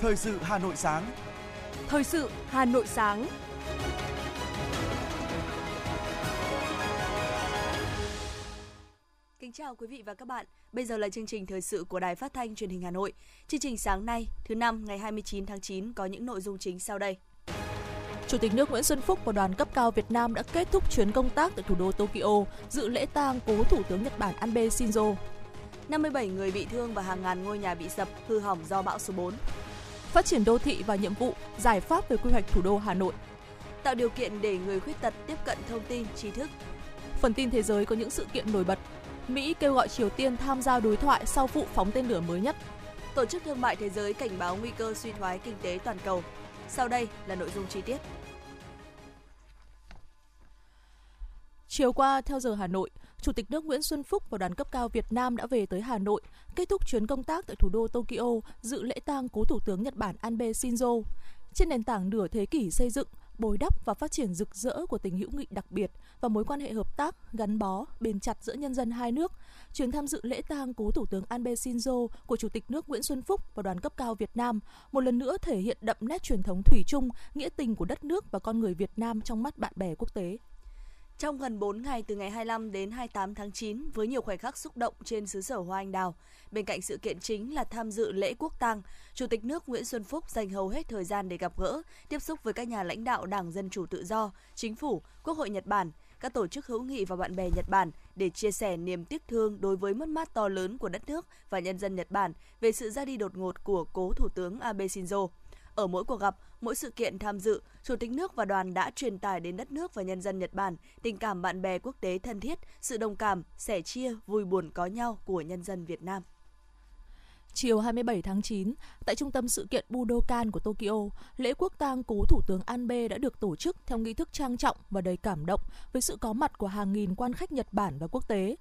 Thời sự Hà Nội sáng. Thời sự Hà Nội sáng. Kính chào quý vị và các bạn. Bây giờ là chương trình thời sự của Đài Phát thanh Truyền hình Hà Nội. Chương trình sáng nay, thứ năm ngày 29 tháng 9 có những nội dung chính sau đây. Chủ tịch nước Nguyễn Xuân Phúc và đoàn cấp cao Việt Nam đã kết thúc chuyến công tác tại thủ đô Tokyo, dự lễ tang cố Thủ tướng Nhật Bản Abe Shinzo. 57 người bị thương và hàng ngàn ngôi nhà bị sập, hư hỏng do bão số 4. Phát triển đô thị và nhiệm vụ, giải pháp về quy hoạch thủ đô Hà Nội. Tạo điều kiện để người khuyết tật tiếp cận thông tin, tri thức. Phần tin thế giới có những sự kiện nổi bật. Mỹ kêu gọi Triều Tiên tham gia đối thoại sau vụ phóng tên lửa mới nhất. Tổ chức Thương mại Thế giới cảnh báo nguy cơ suy thoái kinh tế toàn cầu. Sau đây là nội dung chi tiết. Chiều qua, theo giờ Hà Nội, Chủ tịch nước Nguyễn Xuân Phúc và đoàn cấp cao Việt Nam đã về tới Hà Nội, kết thúc chuyến công tác tại thủ đô Tokyo, dự lễ tang cố Thủ tướng Nhật Bản Abe Shinzo. Trên nền tảng nửa thế kỷ xây dựng, bồi đắp và phát triển rực rỡ của tình hữu nghị đặc biệt và mối quan hệ hợp tác, gắn bó, bền chặt giữa nhân dân hai nước, chuyến tham dự lễ tang cố Thủ tướng Abe Shinzo của Chủ tịch nước Nguyễn Xuân Phúc và đoàn cấp cao Việt Nam một lần nữa thể hiện đậm nét truyền thống thủy chung, nghĩa tình của đất nước và con người Việt Nam trong mắt bạn bè quốc tế. Trong gần 4 ngày từ ngày 25 đến 28 tháng 9, với nhiều khoảnh khắc xúc động trên xứ sở hoa anh đào, bên cạnh sự kiện chính là tham dự lễ quốc tang, Chủ tịch nước Nguyễn Xuân Phúc dành hầu hết thời gian để gặp gỡ, tiếp xúc với các nhà lãnh đạo Đảng Dân Chủ Tự Do, Chính phủ, Quốc hội Nhật Bản, các tổ chức hữu nghị và bạn bè Nhật Bản để chia sẻ niềm tiếc thương đối với mất mát to lớn của đất nước và nhân dân Nhật Bản về sự ra đi đột ngột của cố Thủ tướng Abe Shinzo. Ở mỗi cuộc gặp, mỗi sự kiện tham dự, Chủ tịch nước và đoàn đã truyền tải đến đất nước và nhân dân Nhật Bản tình cảm bạn bè quốc tế thân thiết, sự đồng cảm, sẻ chia, vui buồn có nhau của nhân dân Việt Nam. Chiều 27 tháng 9, tại trung tâm sự kiện Budokan của Tokyo, lễ quốc tang cố Thủ tướng Abe đã được tổ chức theo nghi thức trang trọng và đầy cảm động với sự có mặt của hàng nghìn quan khách Nhật Bản và quốc tế.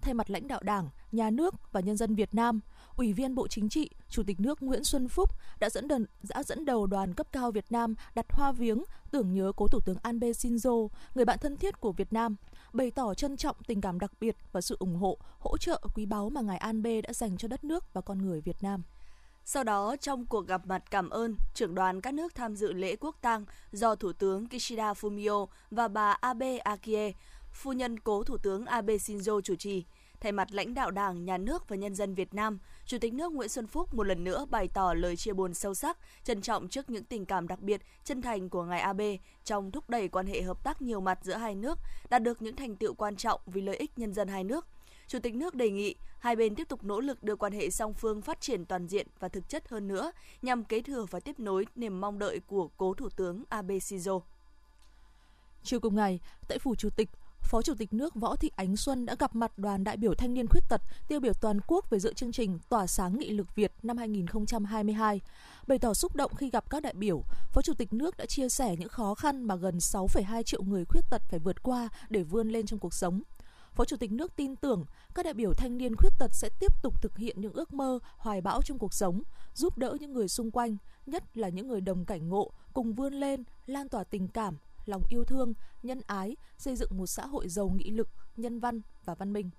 Thay mặt lãnh đạo Đảng, Nhà nước và nhân dân Việt Nam, Ủy viên Bộ Chính trị, Chủ tịch nước Nguyễn Xuân Phúc đã dẫn đầu đoàn cấp cao Việt Nam đặt hoa viếng tưởng nhớ cố Thủ tướng Abe Shinzo, người bạn thân thiết của Việt Nam, bày tỏ trân trọng tình cảm đặc biệt và sự ủng hộ, hỗ trợ quý báu mà ngài Abe đã dành cho đất nước và con người Việt Nam. Sau đó, trong cuộc gặp mặt cảm ơn, trưởng đoàn các nước tham dự lễ quốc tang do Thủ tướng Kishida Fumio và bà Abe Akie, phu nhân cố Thủ tướng Abe Shinzo chủ trì. Thay mặt lãnh đạo Đảng, Nhà nước và nhân dân Việt Nam, Chủ tịch nước Nguyễn Xuân Phúc một lần nữa bày tỏ lời chia buồn sâu sắc, trân trọng trước những tình cảm đặc biệt, chân thành của ngài Abe trong thúc đẩy quan hệ hợp tác nhiều mặt giữa hai nước, đạt được những thành tựu quan trọng vì lợi ích nhân dân hai nước. Chủ tịch nước đề nghị hai bên tiếp tục nỗ lực đưa quan hệ song phương phát triển toàn diện và thực chất hơn nữa, nhằm kế thừa và tiếp nối niềm mong đợi của cố Thủ tướng Abe Shinzo. Chiều cùng ngày, tại Phủ Chủ tịch, Phó Chủ tịch nước Võ Thị Ánh Xuân đã gặp mặt đoàn đại biểu thanh niên khuyết tật tiêu biểu toàn quốc về dự chương trình Tỏa sáng nghị lực Việt năm 2022. Bày tỏ xúc động khi gặp các đại biểu, Phó Chủ tịch nước đã chia sẻ những khó khăn mà gần 6,2 triệu người khuyết tật phải vượt qua để vươn lên trong cuộc sống. Phó Chủ tịch nước tin tưởng các đại biểu thanh niên khuyết tật sẽ tiếp tục thực hiện những ước mơ, hoài bão trong cuộc sống, giúp đỡ những người xung quanh, nhất là những người đồng cảnh ngộ, cùng vươn lên, lan tỏa tình cảm, lòng yêu thương, nhân ái, xây dựng một xã hội giàu nghị lực, nhân văn và văn minh.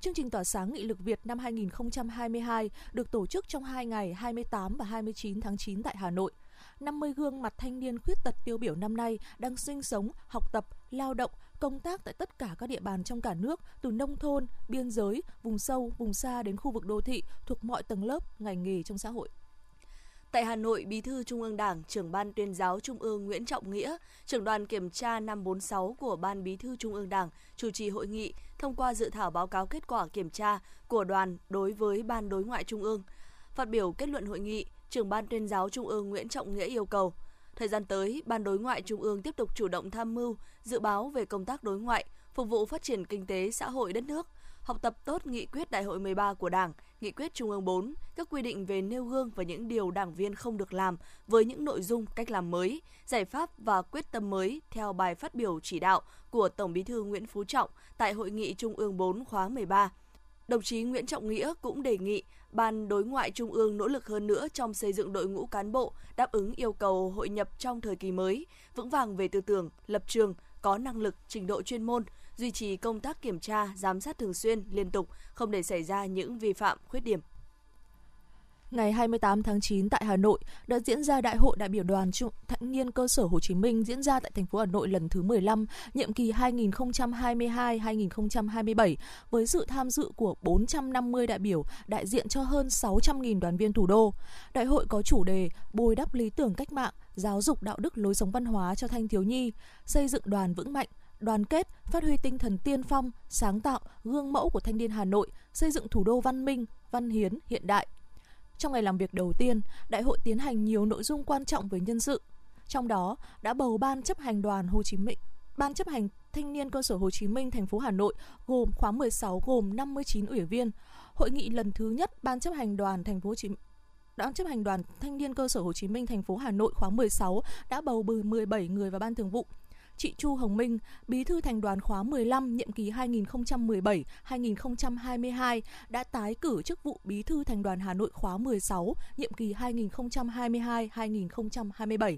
Chương trình Tỏa sáng nghị lực Việt năm 2022 được tổ chức trong 2 ngày 28 và 29 tháng 9 tại Hà Nội. 50 gương mặt thanh niên khuyết tật tiêu biểu năm nay đang sinh sống, học tập, lao động, công tác tại tất cả các địa bàn trong cả nước, từ nông thôn, biên giới, vùng sâu, vùng xa đến khu vực đô thị, thuộc mọi tầng lớp, ngành nghề trong xã hội. Tại Hà Nội, Bí thư Trung ương Đảng, Trưởng ban Tuyên giáo Trung ương Nguyễn Trọng Nghĩa, Trưởng đoàn kiểm tra 546 của Ban Bí thư Trung ương Đảng chủ trì hội nghị thông qua dự thảo báo cáo kết quả kiểm tra của đoàn đối với Ban Đối ngoại Trung ương. Phát biểu kết luận hội nghị, Trưởng ban Tuyên giáo Trung ương Nguyễn Trọng Nghĩa yêu cầu thời gian tới, Ban Đối ngoại Trung ương tiếp tục chủ động tham mưu, dự báo về công tác đối ngoại, phục vụ phát triển kinh tế xã hội đất nước, học tập tốt nghị quyết Đại hội 13 của Đảng, nghị quyết Trung ương 4, các quy định về nêu gương và những điều đảng viên không được làm với những nội dung, cách làm mới, giải pháp và quyết tâm mới theo bài phát biểu chỉ đạo của Tổng Bí thư Nguyễn Phú Trọng tại Hội nghị Trung ương 4 khóa 13. Đồng chí Nguyễn Trọng Nghĩa cũng đề nghị Ban Đối ngoại Trung ương nỗ lực hơn nữa trong xây dựng đội ngũ cán bộ đáp ứng yêu cầu hội nhập trong thời kỳ mới, vững vàng về tư tưởng, lập trường, có năng lực, trình độ chuyên môn, duy trì công tác kiểm tra, giám sát thường xuyên, liên tục, không để xảy ra những vi phạm, khuyết điểm. Ngày 28 tháng 9 tại Hà Nội đã diễn ra Đại hội đại biểu Đoàn Thanh niên cơ sở Hồ Chí Minh diễn ra tại thành phố Hà Nội lần thứ 15, nhiệm kỳ 2022-2027 với sự tham dự của 450 đại biểu đại diện cho hơn 600.000 đoàn viên thủ đô. Đại hội có chủ đề bồi đắp lý tưởng cách mạng, giáo dục đạo đức lối sống văn hóa cho thanh thiếu nhi, xây dựng đoàn vững mạnh, đoàn kết, phát huy tinh thần tiên phong, sáng tạo, gương mẫu của thanh niên Hà Nội, xây dựng thủ đô văn minh, văn hiến, hiện đại. Trong ngày làm việc đầu tiên, đại hội tiến hành nhiều nội dung quan trọng về nhân sự. Trong đó, đã bầu Ban chấp hành Thanh niên cơ sở Hồ Chí Minh thành phố Hà Nội gồm khóa 16 gồm 59 ủy viên. Hội nghị lần thứ nhất Ban chấp hành Đoàn Thanh niên cơ sở Hồ Chí Minh thành phố Hà Nội khóa 16 đã bầu 17 người vào ban thường vụ. Chị Chu Hồng Minh, Bí thư Thành đoàn khóa 15 nhiệm kỳ 2017-2022 đã tái cử chức vụ Bí thư Thành đoàn Hà Nội khóa 16 nhiệm kỳ 2022-2027.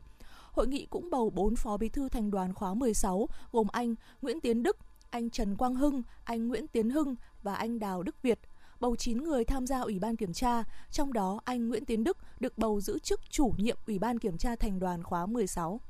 Hội nghị cũng bầu 4 Phó Bí thư Thành đoàn khóa 16 gồm anh Nguyễn Tiến Đức, anh Trần Quang Hưng, anh Nguyễn Tiến Hưng và anh Đào Đức Việt. Bầu 9 người tham gia Ủy ban Kiểm tra, trong đó anh Nguyễn Tiến Đức được bầu giữ chức chủ nhiệm Ủy ban Kiểm tra Thành đoàn khóa 16.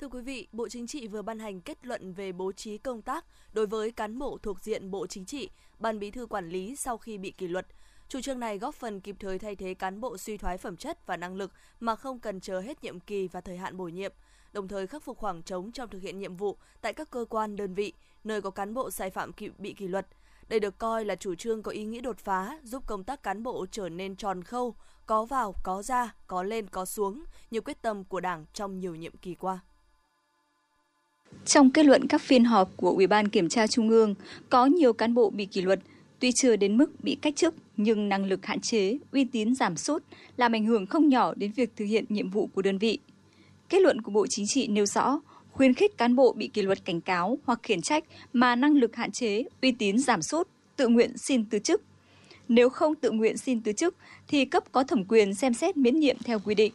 Thưa quý vị, Bộ Chính trị vừa ban hành kết luận về bố trí công tác đối với cán bộ thuộc diện Bộ Chính trị, Ban Bí thư quản lý sau khi bị kỷ luật. Chủ trương này góp phần kịp thời thay thế cán bộ suy thoái phẩm chất và năng lực mà không cần chờ hết nhiệm kỳ và thời hạn bổ nhiệm, đồng thời khắc phục khoảng trống trong thực hiện nhiệm vụ tại các cơ quan đơn vị nơi có cán bộ sai phạm bị kỷ luật. Đây được coi là chủ trương có ý nghĩa đột phá, giúp công tác cán bộ trở nên tròn khâu, có vào, có ra, có lên, có xuống, như quyết tâm của Đảng trong nhiều nhiệm kỳ qua. Trong kết luận các phiên họp của Ủy ban Kiểm tra Trung ương, có nhiều cán bộ bị kỷ luật, tuy chưa đến mức bị cách chức nhưng năng lực hạn chế, uy tín giảm sút, làm ảnh hưởng không nhỏ đến việc thực hiện nhiệm vụ của đơn vị. Kết luận của Bộ Chính trị nêu rõ, khuyến khích cán bộ bị kỷ luật cảnh cáo hoặc khiển trách mà năng lực hạn chế, uy tín giảm sút, tự nguyện xin từ chức. Nếu không tự nguyện xin từ chức thì cấp có thẩm quyền xem xét miễn nhiệm theo quy định.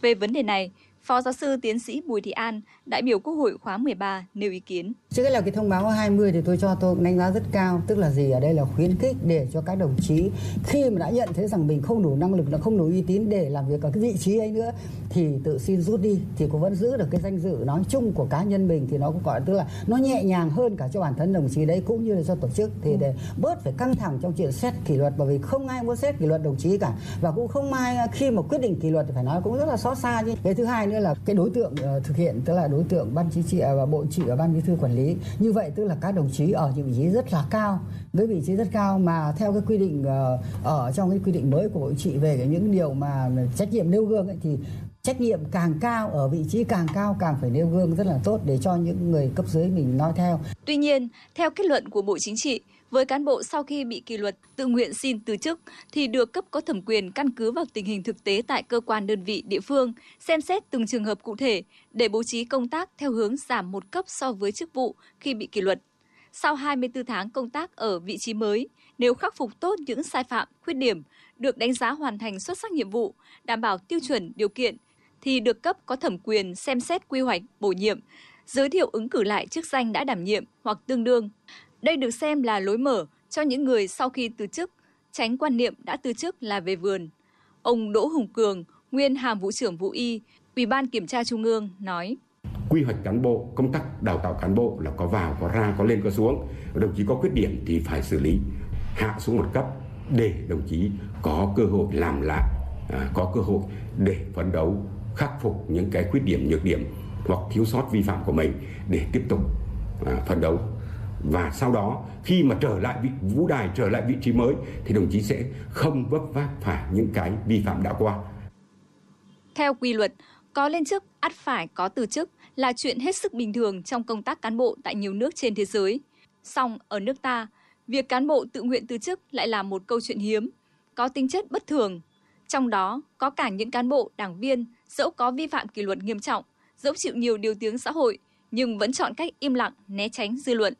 Về vấn đề này, Phó giáo sư tiến sĩ Bùi Thị An, đại biểu Quốc hội khóa 13 nêu ý kiến. Trước hết là cái thông báo 20 thì tôi đánh giá rất cao, tức là gì, ở đây là khuyến khích để cho các đồng chí khi mà đã nhận thấy rằng mình không đủ năng lực, nó không đủ uy tín để làm việc ở cái vị trí ấy nữa thì tự xin rút đi, thì cũng vẫn giữ được cái danh dự nói chung của cá nhân mình, thì nó cũng gọi tức là nó nhẹ nhàng hơn cả cho bản thân đồng chí đấy cũng như là cho tổ chức, thì để bớt phải căng thẳng trong chuyện xét kỷ luật, bởi vì không ai muốn xét kỷ luật đồng chí cả, và cũng không ai khi mà quyết định kỷ luật thì phải nói cũng rất là xót xa chứ. Cái thứ hai nữa là cái đối tượng thực hiện, tức là đối tượng Ban Chính trị và Bộ Chính trị ở Ban Bí thư quản lý, như vậy tức là các đồng chí ở những vị trí rất là cao, với vị trí rất cao mà theo cái quy định ở trong cái quy định mới của Bộ Chính trị về cái những điều mà trách nhiệm nêu gương ấy, thì trách nhiệm càng cao ở vị trí càng cao càng phải nêu gương rất là tốt để cho những người cấp dưới mình noi theo. Tuy nhiên, theo kết luận của Bộ Chính trị, với cán bộ sau khi bị kỷ luật tự nguyện xin từ chức thì được cấp có thẩm quyền căn cứ vào tình hình thực tế tại cơ quan đơn vị địa phương, xem xét từng trường hợp cụ thể để bố trí công tác theo hướng giảm một cấp so với chức vụ khi bị kỷ luật. Sau 24 tháng công tác ở vị trí mới, nếu khắc phục tốt những sai phạm, khuyết điểm, được đánh giá hoàn thành xuất sắc nhiệm vụ, đảm bảo tiêu chuẩn, điều kiện, thì được cấp có thẩm quyền xem xét quy hoạch, bổ nhiệm, giới thiệu ứng cử lại chức danh đã đảm nhiệm hoặc tương đương. Đây được xem là lối mở cho những người sau khi từ chức, tránh quan niệm đã từ chức là về vườn. Ông Đỗ Hùng Cường, nguyên Hàm vụ trưởng Vụ Y, Ủy ban Kiểm tra Trung ương nói: quy hoạch cán bộ, công tác đào tạo cán bộ là có vào, có ra, có lên, có xuống. Đồng chí có khuyết điểm thì phải xử lý, hạ xuống một cấp để đồng chí có cơ hội làm lại, có cơ hội để phấn đấu khắc phục những cái khuyết điểm, nhược điểm hoặc thiếu sót vi phạm của mình để tiếp tục phấn đấu. Và sau đó khi mà trở lại vũ đài, trở lại vị trí mới thì đồng chí sẽ không vấp váp phải những cái vi phạm đã qua. Theo quy luật, có lên chức ắt phải có từ chức là chuyện hết sức bình thường trong công tác cán bộ tại nhiều nước trên thế giới. Song ở nước ta, việc cán bộ tự nguyện từ chức lại là một câu chuyện hiếm, có tính chất bất thường. Trong đó có cả những cán bộ, đảng viên dẫu có vi phạm kỷ luật nghiêm trọng, dẫu chịu nhiều điều tiếng xã hội nhưng vẫn chọn cách im lặng, né tránh dư luận.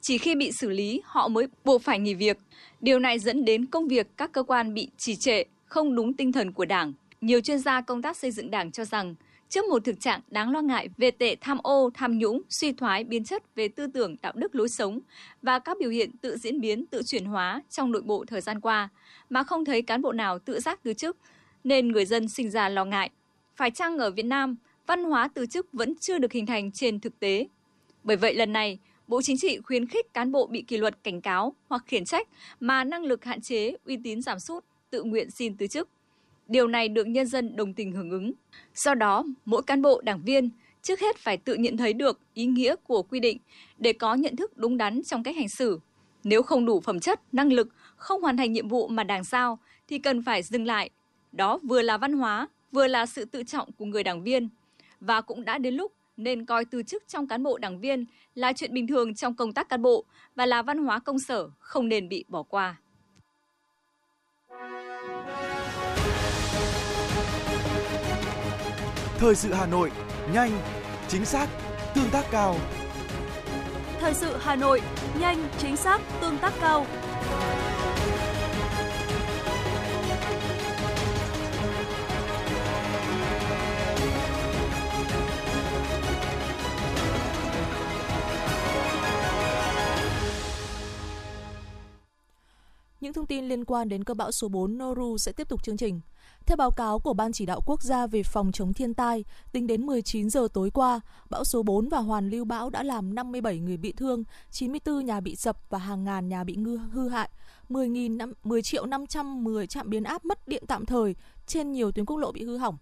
Chỉ khi bị xử lý, họ mới buộc phải nghỉ việc. Điều này dẫn đến công việc các cơ quan bị trì trệ, không đúng tinh thần của Đảng. Nhiều chuyên gia công tác xây dựng Đảng cho rằng, Trước một thực trạng đáng lo ngại về tệ tham ô, tham nhũng, suy thoái biến chất về tư tưởng, đạo đức, lối sống và các biểu hiện tự diễn biến, tự chuyển hóa trong nội bộ thời gian qua mà không thấy cán bộ nào tự giác từ chức, nên người dân sinh ra lo ngại. Phải chăng ở Việt Nam, văn hóa từ chức vẫn chưa được hình thành trên thực tế? Bởi vậy lần này, Bộ Chính trị khuyến khích cán bộ bị kỷ luật cảnh cáo hoặc khiển trách mà năng lực hạn chế, uy tín giảm sút, tự nguyện xin từ chức. Điều này được nhân dân đồng tình hưởng ứng. Do đó, mỗi cán bộ đảng viên trước hết phải tự nhận thấy được ý nghĩa của quy định để có nhận thức đúng đắn trong cách hành xử. Nếu không đủ phẩm chất, năng lực, không hoàn thành nhiệm vụ mà đảng giao thì cần phải dừng lại. Đó vừa là văn hóa, vừa là sự tự trọng của người đảng viên. Và cũng đã đến lúc nên coi từ chức trong cán bộ đảng viên là chuyện bình thường trong công tác cán bộ và là văn hóa công sở không nên bị bỏ qua. Thời sự Hà Nội, nhanh, chính xác, tương tác cao. Thời sự Hà Nội, nhanh, chính xác, tương tác cao. Những thông tin liên quan đến cơn bão số 4 Noru sẽ tiếp tục chương trình. Theo báo cáo của Ban Chỉ đạo Quốc gia về phòng chống thiên tai, tính đến 19 giờ tối qua, bão số 4 và hoàn lưu bão đã làm 57 người bị thương, 94 nhà bị sập và hàng ngàn nhà bị hư hại. 10.510 trạm biến áp mất điện tạm thời trên nhiều tuyến quốc lộ bị hư hỏng.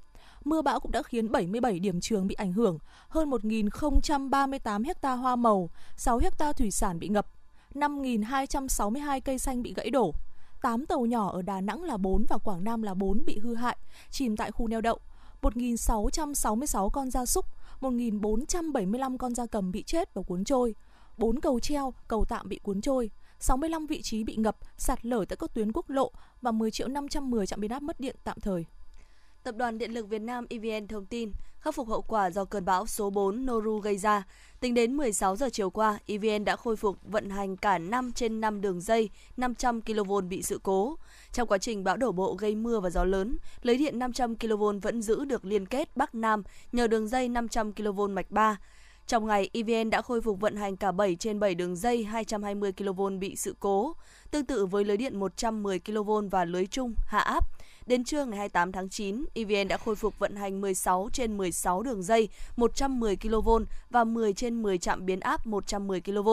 Mưa bão cũng đã khiến 77 điểm trường bị ảnh hưởng, hơn 1.038 ha hoa màu, 6 ha thủy sản bị ngập, 5.262 cây xanh bị gãy đổ. 8 tàu nhỏ ở Đà Nẵng là 4 và Quảng Nam là 4 bị hư hại, chìm tại khu neo đậu. 1.666 con gia súc, 1.475 con gia cầm bị chết và cuốn trôi. 4 cầu treo, cầu tạm bị cuốn trôi. 65 vị trí bị ngập, sạt lở tại các tuyến quốc lộ và 10.510 trạm biến áp mất điện tạm thời. Tập đoàn Điện lực Việt Nam EVN thông tin, khắc phục hậu quả do cơn bão số 4 Noru gây ra. Tính đến 16 giờ chiều qua, EVN đã khôi phục vận hành cả 5 trên 5 đường dây 500 kV bị sự cố. Trong quá trình bão đổ bộ gây mưa và gió lớn, lưới điện 500 kV vẫn giữ được liên kết Bắc Nam nhờ đường dây 500 kV mạch 3. Trong ngày, EVN đã khôi phục vận hành cả 7 trên 7 đường dây 220 kV bị sự cố, tương tự với lưới điện 110 kV và lưới trung hạ áp. Đến trưa ngày 28 tháng 9, EVN đã khôi phục vận hành 16 trên 16 đường dây 110 kV và 10 trên 10 trạm biến áp 110 kV.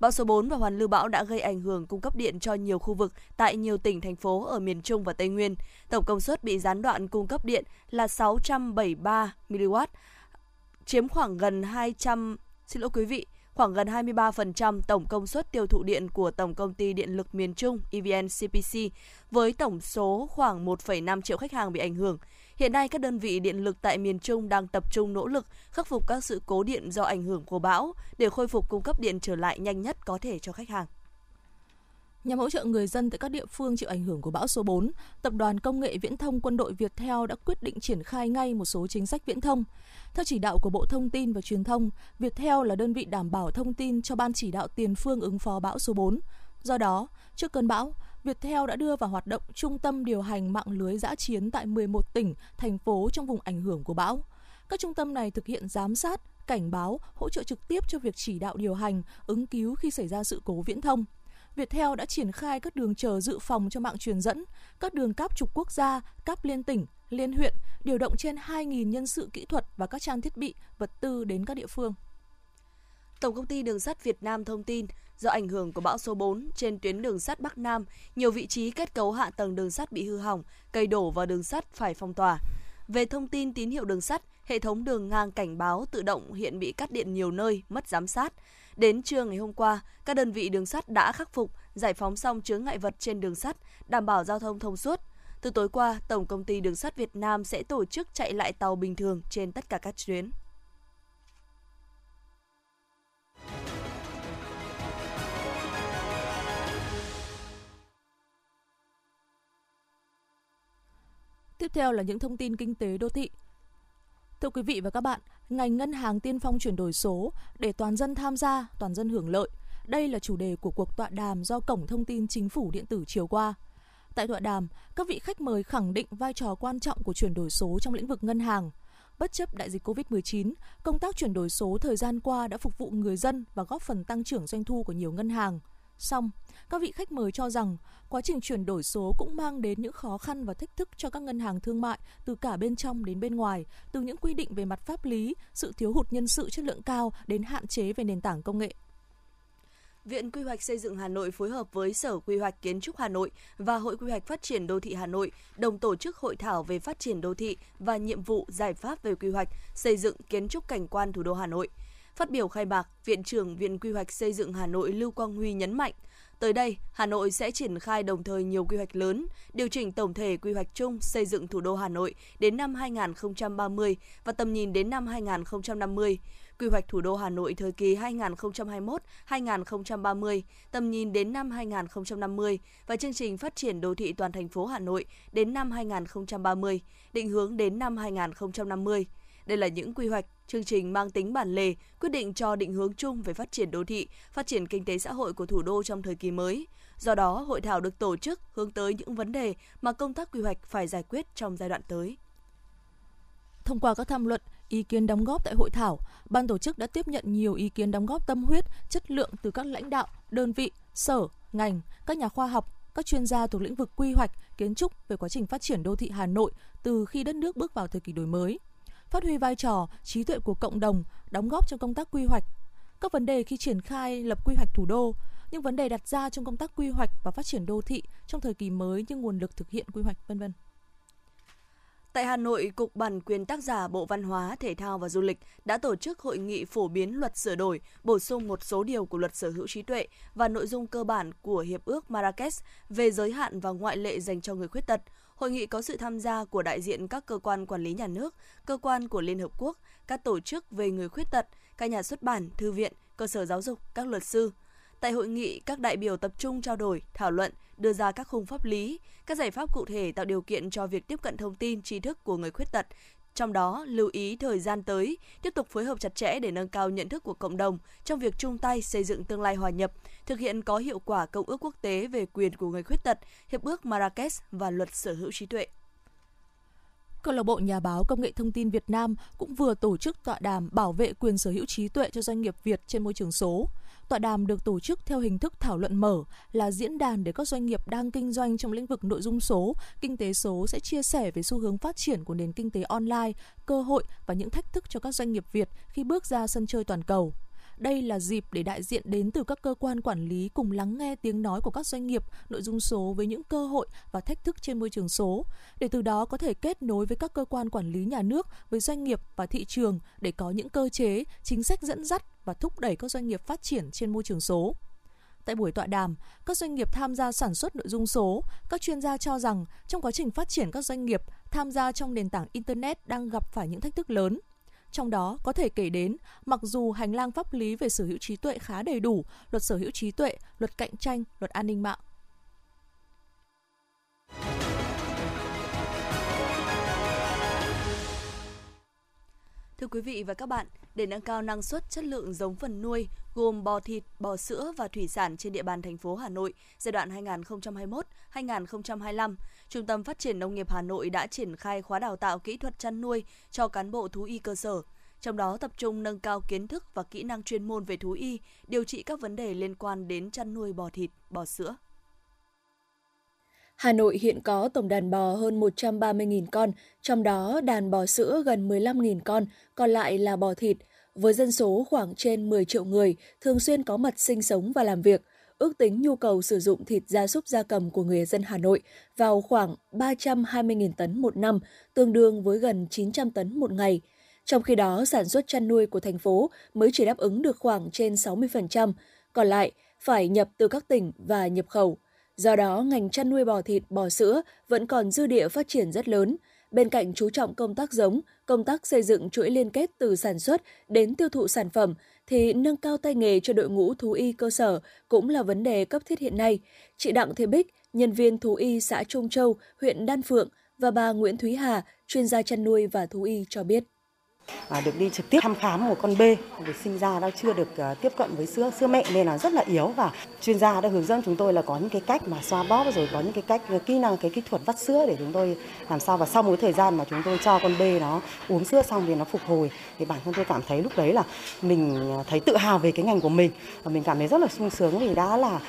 Bão số 4 và hoàn lưu bão đã gây ảnh hưởng cung cấp điện cho nhiều khu vực tại nhiều tỉnh, thành phố ở miền Trung và Tây Nguyên. Tổng công suất bị gián đoạn cung cấp điện là 673 MW, chiếm khoảng gần 23% tổng công suất tiêu thụ điện của Tổng công ty Điện lực miền Trung EVN CPC, với tổng số khoảng 1,5 triệu khách hàng bị ảnh hưởng. Hiện nay, các đơn vị điện lực tại miền Trung đang tập trung nỗ lực khắc phục các sự cố điện do ảnh hưởng của bão để khôi phục cung cấp điện trở lại nhanh nhất có thể cho khách hàng. Nhằm hỗ trợ người dân tại các địa phương chịu ảnh hưởng của bão số 4, Tập đoàn Công nghệ Viễn thông Quân đội Viettel đã quyết định triển khai ngay một số chính sách viễn thông. Theo chỉ đạo của Bộ Thông tin và Truyền thông, Viettel là đơn vị đảm bảo thông tin cho Ban Chỉ đạo Tiền phương ứng phó bão số 4. Do đó, trước cơn bão, Viettel đã đưa vào hoạt động trung tâm điều hành mạng lưới dã chiến tại 11 tỉnh, thành phố trong vùng ảnh hưởng của bão. Các trung tâm này thực hiện giám sát, cảnh báo, hỗ trợ trực tiếp cho việc chỉ đạo điều hành, ứng cứu khi xảy ra sự cố viễn thông. Viettel đã triển khai các đường chờ dự phòng cho mạng truyền dẫn, các đường cáp trục quốc gia, cáp liên tỉnh, liên huyện, điều động trên 2.000 nhân sự kỹ thuật và các trang thiết bị, vật tư đến các địa phương. Tổng công ty Đường sắt Việt Nam thông tin, do ảnh hưởng của bão số 4 trên tuyến đường sắt Bắc Nam, nhiều vị trí kết cấu hạ tầng đường sắt bị hư hỏng, cây đổ và đường sắt phải phong tỏa. Về thông tin tín hiệu đường sắt, hệ thống đường ngang cảnh báo tự động hiện bị cắt điện nhiều nơi, mất giám sát. Đến trưa ngày hôm qua, các đơn vị đường sắt đã khắc phục, giải phóng xong chướng ngại vật trên đường sắt, đảm bảo giao thông thông suốt. Từ tối qua, Tổng công ty Đường sắt Việt Nam sẽ tổ chức chạy lại tàu bình thường trên tất cả các tuyến. Tiếp theo là những thông tin kinh tế đô thị. Thưa quý vị và các bạn, ngành ngân hàng tiên phong chuyển đổi số để toàn dân tham gia, toàn dân hưởng lợi. Đây là chủ đề của cuộc tọa đàm do Cổng Thông tin Chính phủ điện tử chiều qua. Tại tọa đàm, các vị khách mời khẳng định vai trò quan trọng của chuyển đổi số trong lĩnh vực ngân hàng. Bất chấp đại dịch Covid-19, công tác chuyển đổi số thời gian qua đã phục vụ người dân và góp phần tăng trưởng doanh thu của nhiều ngân hàng. Song, các vị khách mời cho rằng quá trình chuyển đổi số cũng mang đến những khó khăn và thách thức cho các ngân hàng thương mại từ cả bên trong đến bên ngoài, từ những quy định về mặt pháp lý, sự thiếu hụt nhân sự chất lượng cao đến hạn chế về nền tảng công nghệ. Viện Quy hoạch Xây dựng Hà Nội phối hợp với Sở Quy hoạch Kiến trúc Hà Nội và Hội Quy hoạch Phát triển Đô thị Hà Nội đồng tổ chức hội thảo về phát triển đô thị và nhiệm vụ giải pháp về quy hoạch, xây dựng, kiến trúc cảnh quan thủ đô Hà Nội. Phát biểu khai mạc, Viện trưởng Viện Quy hoạch Xây dựng Hà Nội Lưu Quang Huy nhấn mạnh, tới đây, Hà Nội sẽ triển khai đồng thời nhiều quy hoạch lớn, điều chỉnh tổng thể quy hoạch chung xây dựng thủ đô Hà Nội đến năm 2030 và tầm nhìn đến năm 2050, quy hoạch thủ đô Hà Nội thời kỳ 2021-2030, tầm nhìn đến năm 2050 và chương trình phát triển đô thị toàn thành phố Hà Nội đến năm 2030, định hướng đến năm 2050. Đây là những quy hoạch, chương trình mang tính bản lề, quyết định cho định hướng chung về phát triển đô thị, phát triển kinh tế xã hội của thủ đô trong thời kỳ mới. Do đó, hội thảo được tổ chức hướng tới những vấn đề mà công tác quy hoạch phải giải quyết trong giai đoạn tới. Thông qua các tham luận, ý kiến đóng góp tại hội thảo, ban tổ chức đã tiếp nhận nhiều ý kiến đóng góp tâm huyết, chất lượng từ các lãnh đạo, đơn vị, sở, ngành, các nhà khoa học, các chuyên gia thuộc lĩnh vực quy hoạch, kiến trúc về quá trình phát triển đô thị Hà Nội từ khi đất nước bước vào thời kỳ đổi mới. Phát huy vai trò, trí tuệ của cộng đồng, đóng góp trong công tác quy hoạch. Các vấn đề khi triển khai lập quy hoạch thủ đô, những vấn đề đặt ra trong công tác quy hoạch và phát triển đô thị trong thời kỳ mới như nguồn lực thực hiện quy hoạch, v.v. Tại Hà Nội, Cục Bản quyền tác giả Bộ Văn hóa, Thể thao và Du lịch đã tổ chức hội nghị phổ biến luật sửa đổi, bổ sung một số điều của luật sở hữu trí tuệ và nội dung cơ bản của Hiệp ước Marrakesh về giới hạn và ngoại lệ dành cho người khuyết tật. Hội nghị có sự tham gia của đại diện các cơ quan quản lý nhà nước, cơ quan của Liên Hợp Quốc, các tổ chức về người khuyết tật, các nhà xuất bản, thư viện, cơ sở giáo dục, các luật sư. Tại hội nghị, các đại biểu tập trung trao đổi, thảo luận, đưa ra các khung pháp lý, các giải pháp cụ thể tạo điều kiện cho việc tiếp cận thông tin, tri thức của người khuyết tật. Trong đó, lưu ý thời gian tới, tiếp tục phối hợp chặt chẽ để nâng cao nhận thức của cộng đồng trong việc chung tay xây dựng tương lai hòa nhập, thực hiện có hiệu quả Công ước Quốc tế về quyền của người khuyết tật, Hiệp ước Marrakesh và luật sở hữu trí tuệ. Câu lạc bộ Nhà báo Công nghệ Thông tin Việt Nam cũng vừa tổ chức tọa đàm bảo vệ quyền sở hữu trí tuệ cho doanh nghiệp Việt trên môi trường số. Tọa đàm được tổ chức theo hình thức thảo luận mở là diễn đàn để các doanh nghiệp đang kinh doanh trong lĩnh vực nội dung số, kinh tế số sẽ chia sẻ về xu hướng phát triển của nền kinh tế online, cơ hội và những thách thức cho các doanh nghiệp Việt khi bước ra sân chơi toàn cầu. Đây là dịp để đại diện đến từ các cơ quan quản lý cùng lắng nghe tiếng nói của các doanh nghiệp nội dung số với những cơ hội và thách thức trên môi trường số, để từ đó có thể kết nối với các cơ quan quản lý nhà nước, với doanh nghiệp và thị trường để có những cơ chế, chính sách dẫn dắt và thúc đẩy các doanh nghiệp phát triển trên môi trường số. Tại buổi tọa đàm, các doanh nghiệp tham gia sản xuất nội dung số, các chuyên gia cho rằng trong quá trình phát triển các doanh nghiệp tham gia trong nền tảng Internet đang gặp phải những thách thức lớn. Trong đó có thể kể đến, mặc dù hành lang pháp lý về sở hữu trí tuệ khá đầy đủ, luật sở hữu trí tuệ, luật cạnh tranh, luật an ninh mạng. Thưa quý vị và các bạn, để nâng cao năng suất chất lượng giống phần nuôi gồm bò thịt, bò sữa và thủy sản trên địa bàn thành phố Hà Nội giai đoạn 2021-2025, Trung tâm Phát triển Nông nghiệp Hà Nội đã triển khai khóa đào tạo kỹ thuật chăn nuôi cho cán bộ thú y cơ sở, trong đó tập trung nâng cao kiến thức và kỹ năng chuyên môn về thú y, điều trị các vấn đề liên quan đến chăn nuôi bò thịt, bò sữa. Hà Nội hiện có tổng đàn bò hơn 130.000 con, trong đó đàn bò sữa gần 15.000 con, còn lại là bò thịt. Với dân số khoảng trên 10 triệu người, thường xuyên có mặt sinh sống và làm việc, ước tính nhu cầu sử dụng thịt gia súc gia cầm của người dân Hà Nội vào khoảng 320.000 tấn một năm, tương đương với gần 900 tấn một ngày. Trong khi đó, sản xuất chăn nuôi của thành phố mới chỉ đáp ứng được khoảng trên 60%, còn lại phải nhập từ các tỉnh và nhập khẩu. Do đó, ngành chăn nuôi bò thịt, bò sữa vẫn còn dư địa phát triển rất lớn. Bên cạnh chú trọng công tác giống, công tác xây dựng chuỗi liên kết từ sản xuất đến tiêu thụ sản phẩm, thì nâng cao tay nghề cho đội ngũ thú y cơ sở cũng là vấn đề cấp thiết hiện nay. Chị Đặng Thế Bích, nhân viên thú y xã Trung Châu, huyện Đan Phượng và bà Nguyễn Thúy Hà, chuyên gia chăn nuôi và thú y cho biết. Được đi trực tiếp thăm khám một con bê được sinh ra đã chưa được tiếp cận với sữa mẹ nên là rất là yếu, và chuyên gia đã hướng dẫn chúng tôi là có những cái cách mà xoa bóp, rồi có những cái cách kỹ năng cái kỹ thuật vắt sữa để chúng tôi làm sao và sau mỗi thời gian mà chúng tôi cho con bê nó uống sữa xong thì nó phục hồi, thì bản thân tôi cảm thấy lúc đấy là mình thấy tự hào về cái ngành của mình, và mình cảm thấy rất là sung sướng vì đã là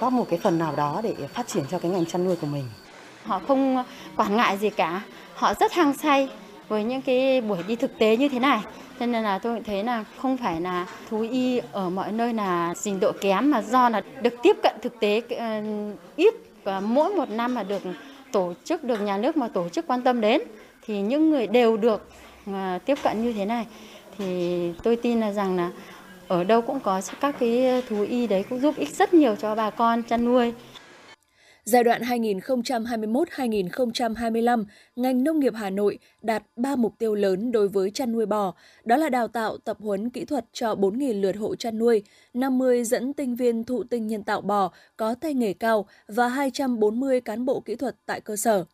góp một cái phần nào đó để phát triển cho cái ngành chăn nuôi của mình. Họ không quản ngại gì cả, họ rất hăng say với những cái buổi đi thực tế như thế này, cho nên là tôi thấy là không phải là thú y ở mọi nơi là trình độ kém, mà do là được tiếp cận thực tế ít, và mỗi một năm mà được tổ chức, được nhà nước mà tổ chức quan tâm đến thì những người đều được tiếp cận như thế này, thì tôi tin là rằng là ở đâu cũng có các cái thú y đấy, cũng giúp ích rất nhiều cho bà con chăn nuôi. Giai đoạn 2021-2025, ngành nông nghiệp Hà Nội đạt 3 mục tiêu lớn đối với chăn nuôi bò, đó là đào tạo tập huấn kỹ thuật cho 4.000 lượt hộ chăn nuôi, 50 dẫn tinh viên thụ tinh nhân tạo bò có tay nghề cao và 240 cán bộ kỹ thuật tại cơ sở.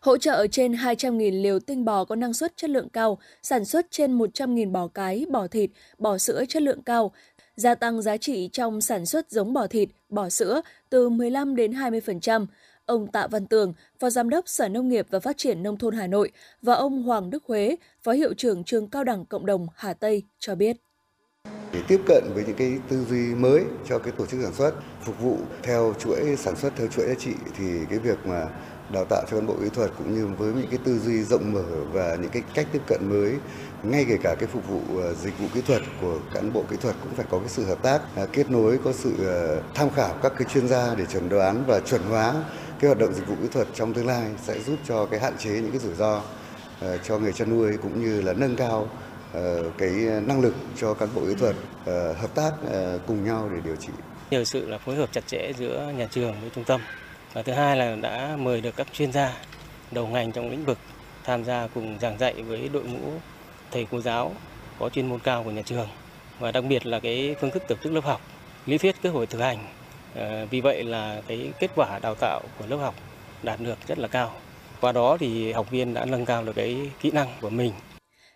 Hỗ trợ trên 200.000 liều tinh bò có năng suất chất lượng cao, sản xuất trên 100.000 bò cái, bò thịt, bò sữa chất lượng cao, gia tăng giá trị trong sản xuất giống bò thịt, bò sữa từ 15 đến 20%. Ông Tạ Văn Tường, Phó Giám đốc Sở Nông nghiệp và Phát triển Nông thôn Hà Nội, và ông Hoàng Đức Huế, Phó Hiệu trưởng Trường Cao đẳng Cộng đồng Hà Tây cho biết. Để tiếp cận với những cái tư duy mới cho cái tổ chức sản xuất, phục vụ theo chuỗi sản xuất, theo chuỗi giá trị, thì cái việc mà đào tạo cho cán bộ kỹ thuật cũng như với những cái tư duy rộng mở và những cái cách tiếp cận mới, ngay kể cả cái phục vụ dịch vụ kỹ thuật của cán bộ kỹ thuật cũng phải có cái sự hợp tác, kết nối, có sự tham khảo các cái chuyên gia để chẩn đoán và chuẩn hóa cái hoạt động dịch vụ kỹ thuật trong tương lai, sẽ giúp cho cái hạn chế những cái rủi ro cho người chăn nuôi, cũng như là nâng cao cái năng lực cho cán bộ kỹ thuật hợp tác cùng nhau để điều trị. Nhờ sự là phối hợp chặt chẽ giữa nhà trường với trung tâm. Và thứ hai là đã mời được các chuyên gia đầu ngành trong lĩnh vực tham gia cùng giảng dạy với đội ngũ thầy cô giáo có chuyên môn cao của nhà trường, và đặc biệt là cái phương thức tổ chức lớp học lý thuyết kết hợp thực hành. Vì vậy là cái kết quả đào tạo của lớp học đạt được rất là cao. Qua đó thì học viên đã nâng cao được cái kỹ năng của mình.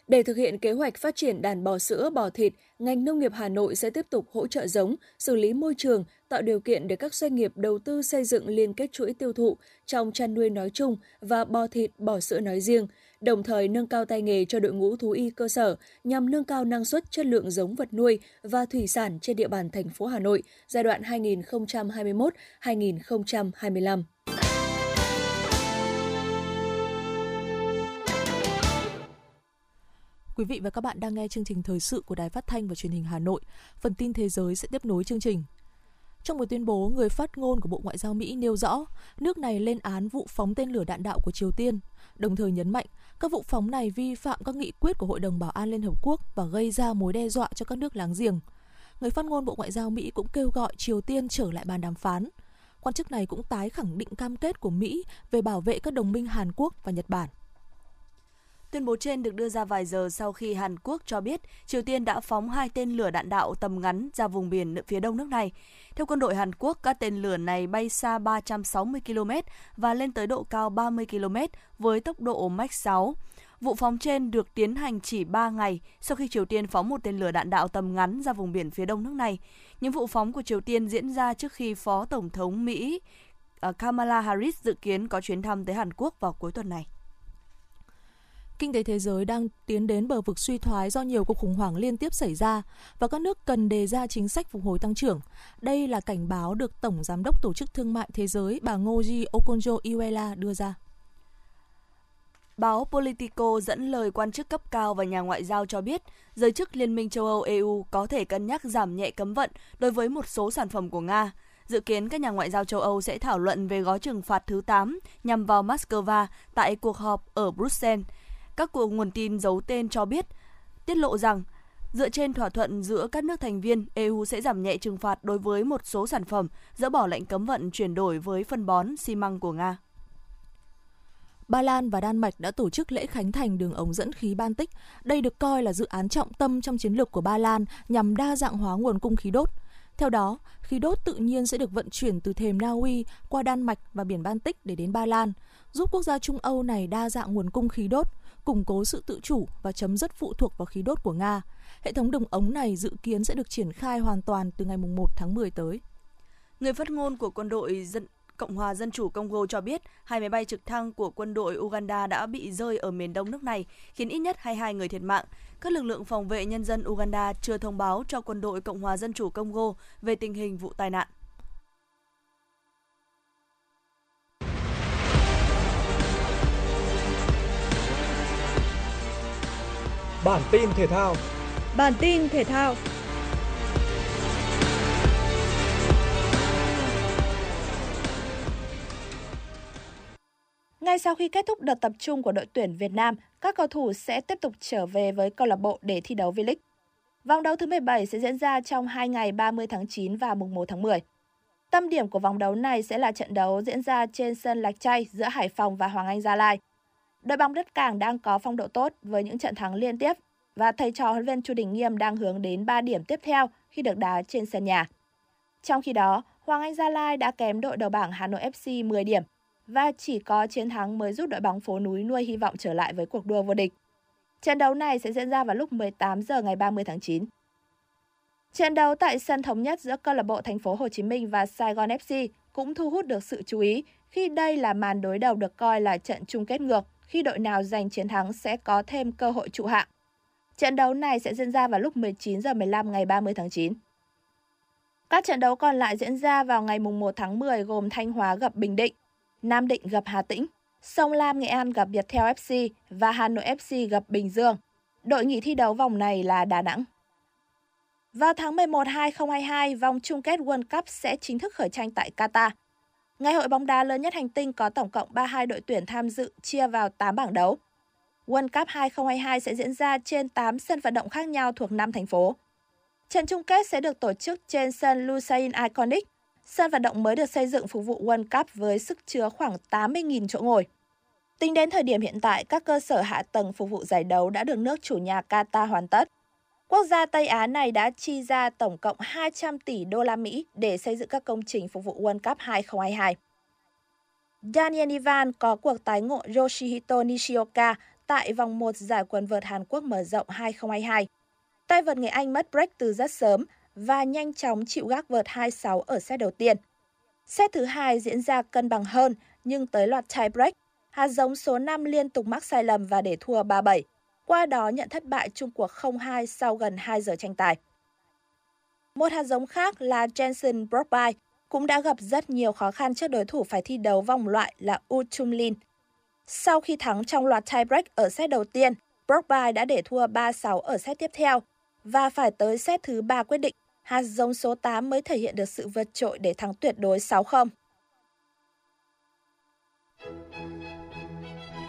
Để thực hiện kế hoạch phát triển đàn bò sữa, bò thịt, ngành nông nghiệp Hà Nội sẽ tiếp tục hỗ trợ giống, xử lý môi trường, tạo điều kiện để các doanh nghiệp đầu tư xây dựng liên kết chuỗi tiêu thụ trong chăn nuôi nói chung và bò thịt, bò sữa nói riêng, đồng thời nâng cao tay nghề cho đội ngũ thú y cơ sở nhằm nâng cao năng suất, chất lượng giống vật nuôi và thủy sản trên địa bàn thành phố Hà Nội giai đoạn 2021-2025. Quý vị và các bạn đang nghe chương trình thời sự của Đài Phát thanh và Truyền hình Hà Nội. Phần tin thế giới sẽ tiếp nối chương trình. Trong một tuyên bố, người phát ngôn của Bộ Ngoại giao Mỹ nêu rõ nước này lên án vụ phóng tên lửa đạn đạo của Triều Tiên, đồng thời nhấn mạnh các vụ phóng này vi phạm các nghị quyết của Hội đồng Bảo an Liên Hợp Quốc và gây ra mối đe dọa cho các nước láng giềng. Người phát ngôn Bộ Ngoại giao Mỹ cũng kêu gọi Triều Tiên trở lại bàn đàm phán. Quan chức này cũng tái khẳng định cam kết của Mỹ về bảo vệ các đồng minh Hàn Quốc và Nhật Bản. Tuyên bố trên được đưa ra vài giờ sau khi Hàn Quốc cho biết Triều Tiên đã phóng 2 tên lửa đạn đạo tầm ngắn ra vùng biển phía đông nước này. Theo quân đội Hàn Quốc, các tên lửa này bay xa 360 km và lên tới độ cao 30 km với tốc độ Mach 6. Vụ phóng trên được tiến hành chỉ 3 ngày sau khi Triều Tiên phóng một tên lửa đạn đạo tầm ngắn ra vùng biển phía đông nước này. Những vụ phóng của Triều Tiên diễn ra trước khi Phó Tổng thống Mỹ Kamala Harris dự kiến có chuyến thăm tới Hàn Quốc vào cuối tuần này. Kinh tế thế giới đang tiến đến bờ vực suy thoái do nhiều cuộc khủng hoảng liên tiếp xảy ra và các nước cần đề ra chính sách phục hồi tăng trưởng. Đây là cảnh báo được Tổng Giám đốc Tổ chức Thương mại Thế giới bà Ngozi Okonkjo-Iweala đưa ra. Báo Politico dẫn lời quan chức cấp cao và nhà ngoại giao cho biết, giới chức Liên minh châu Âu EU có thể cân nhắc giảm nhẹ cấm vận đối với một số sản phẩm của Nga. Dự kiến các nhà ngoại giao châu Âu sẽ thảo luận về gói trừng phạt thứ 8 nhằm vào Moscow tại cuộc họp ở Bruxelles. Các nguồn tin giấu tên cho biết, tiết lộ rằng dựa trên thỏa thuận giữa các nước thành viên, EU sẽ giảm nhẹ trừng phạt đối với một số sản phẩm, dỡ bỏ lệnh cấm vận chuyển đổi với phân bón, xi măng của Nga. Ba Lan và Đan Mạch đã tổ chức lễ khánh thành đường ống dẫn khí Baltic. Đây được coi là dự án trọng tâm trong chiến lược của Ba Lan nhằm đa dạng hóa nguồn cung khí đốt. Theo đó, khí đốt tự nhiên sẽ được vận chuyển từ thềm Na Uy qua Đan Mạch và biển Baltic để đến Ba Lan, giúp quốc gia Trung Âu này đa dạng nguồn cung khí đốt, củng cố sự tự chủ và chấm dứt phụ thuộc vào khí đốt của Nga. Hệ thống đường ống này dự kiến sẽ được triển khai hoàn toàn từ ngày 1 tháng 10 tới. Người phát ngôn của quân đội Cộng hòa Dân chủ Congo cho biết hai máy bay trực thăng của quân đội Uganda đã bị rơi ở miền đông nước này, khiến ít nhất 22 người thiệt mạng. Các lực lượng phòng vệ nhân dân Uganda chưa thông báo cho quân đội Cộng hòa Dân chủ Congo về tình hình vụ tai nạn. Bản tin thể thao. Ngay sau khi kết thúc đợt tập trung của đội tuyển Việt Nam, các cầu thủ sẽ tiếp tục trở về với câu lạc bộ để thi đấu V-League. Vòng đấu thứ 17 sẽ diễn ra trong 2 ngày 30 tháng 9 và mùng 1 tháng 10. Tâm điểm của vòng đấu này sẽ là trận đấu diễn ra trên sân Lạch Tray giữa Hải Phòng và Hoàng Anh Gia Lai. Đội bóng đất Cảng đang có phong độ tốt với những trận thắng liên tiếp và thầy trò huấn luyện Chu Đình Nghiêm đang hướng đến 3 điểm tiếp theo khi được đá trên sân nhà. Trong khi đó, Hoàng Anh Gia Lai đã kém đội đầu bảng Hà Nội FC 10 điểm và chỉ có chiến thắng mới giúp đội bóng phố núi nuôi hy vọng trở lại với cuộc đua vô địch. Trận đấu này sẽ diễn ra vào lúc 18 giờ ngày 30 tháng 9. Trận đấu tại sân Thống Nhất giữa câu lạc bộ Thành phố Hồ Chí Minh và Sài Gòn FC cũng thu hút được sự chú ý khi đây là màn đối đầu được coi là trận chung kết ngược, khi đội nào giành chiến thắng sẽ có thêm cơ hội trụ hạng. Trận đấu này sẽ diễn ra vào lúc 19h15 ngày 30 tháng 9. Các trận đấu còn lại diễn ra vào ngày 1 tháng 10 gồm Thanh Hóa gặp Bình Định, Nam Định gặp Hà Tĩnh, Sông Lam Nghệ An gặp Viettel FC và Hà Nội FC gặp Bình Dương. Đội nghỉ thi đấu vòng này là Đà Nẵng. Vào tháng 11 2022, vòng chung kết World Cup sẽ chính thức khởi tranh tại Qatar. Ngày hội bóng đá lớn nhất hành tinh có tổng cộng 32 đội tuyển tham dự chia vào 8 bảng đấu. World Cup 2022 sẽ diễn ra trên 8 sân vận động khác nhau thuộc 5 thành phố. Trận chung kết sẽ được tổ chức trên sân Lusail Iconic. Sân vận động mới được xây dựng phục vụ World Cup với sức chứa khoảng 80.000 chỗ ngồi. Tính đến thời điểm hiện tại, các cơ sở hạ tầng phục vụ giải đấu đã được nước chủ nhà Qatar hoàn tất. Quốc gia Tây Á này đã chi ra tổng cộng 200 tỷ đô la Mỹ để xây dựng các công trình phục vụ World Cup 2022. Daniel Ivan có cuộc tái ngộ Yoshihito Nishioka tại vòng 1 giải quần vợt Hàn Quốc mở rộng 2022. Tay vợt người Anh mất break từ rất sớm và nhanh chóng chịu gác vợt 2-6 ở set đầu tiên. Set thứ 2 diễn ra cân bằng hơn, nhưng tới loạt tie break, hạt giống số 5 liên tục mắc sai lầm và để thua 3-7. Qua đó nhận thất bại chung cuộc 0-2 sau gần 2 giờ tranh tài. Một hạt giống khác là Jensen Brockby cũng đã gặp rất nhiều khó khăn trước đối thủ phải thi đấu vòng loại là U Chum Lin. Sau khi thắng trong loạt tie-break ở set đầu tiên, Brockby đã để thua 3-6 ở set tiếp theo và phải tới set thứ 3 quyết định, hạt giống số 8 mới thể hiện được sự vượt trội để thắng tuyệt đối 6-0.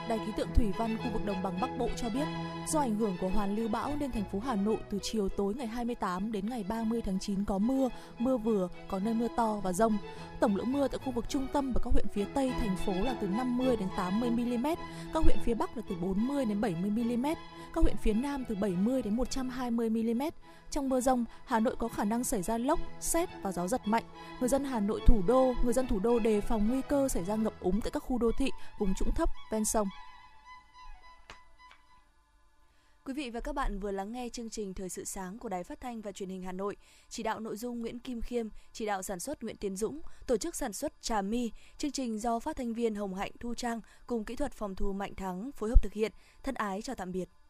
Đài khí tượng thủy văn khu vực đồng bằng Bắc Bộ cho biết, do ảnh hưởng của hoàn lưu bão nên thành phố Hà Nội từ chiều tối ngày 28 đến ngày 30 tháng 9 có mưa, mưa vừa, có nơi mưa to và dông. Tổng lượng mưa tại khu vực trung tâm và các huyện phía Tây thành phố là từ 50 đến 80 mm, các huyện phía Bắc là từ 40 đến 70 mm, các huyện phía Nam từ 70 đến 120 mm. Trong mưa dông, Hà Nội có khả năng xảy ra lốc, sét và gió giật mạnh. Người dân thủ đô đề phòng nguy cơ xảy ra ngập úng tại các khu đô thị, vùng trũng thấp, ven sông. Quý vị và các bạn vừa lắng nghe chương trình Thời sự sáng của Đài Phát thanh và Truyền hình Hà Nội. Chỉ đạo nội dung Nguyễn Kim Khiêm, chỉ đạo sản xuất Nguyễn Tiến Dũng, tổ chức sản xuất Trà My. Chương trình do phát thanh viên Hồng Hạnh Thu Trang cùng kỹ thuật phòng thu Mạnh Thắng phối hợp thực hiện. Thân ái chào tạm biệt.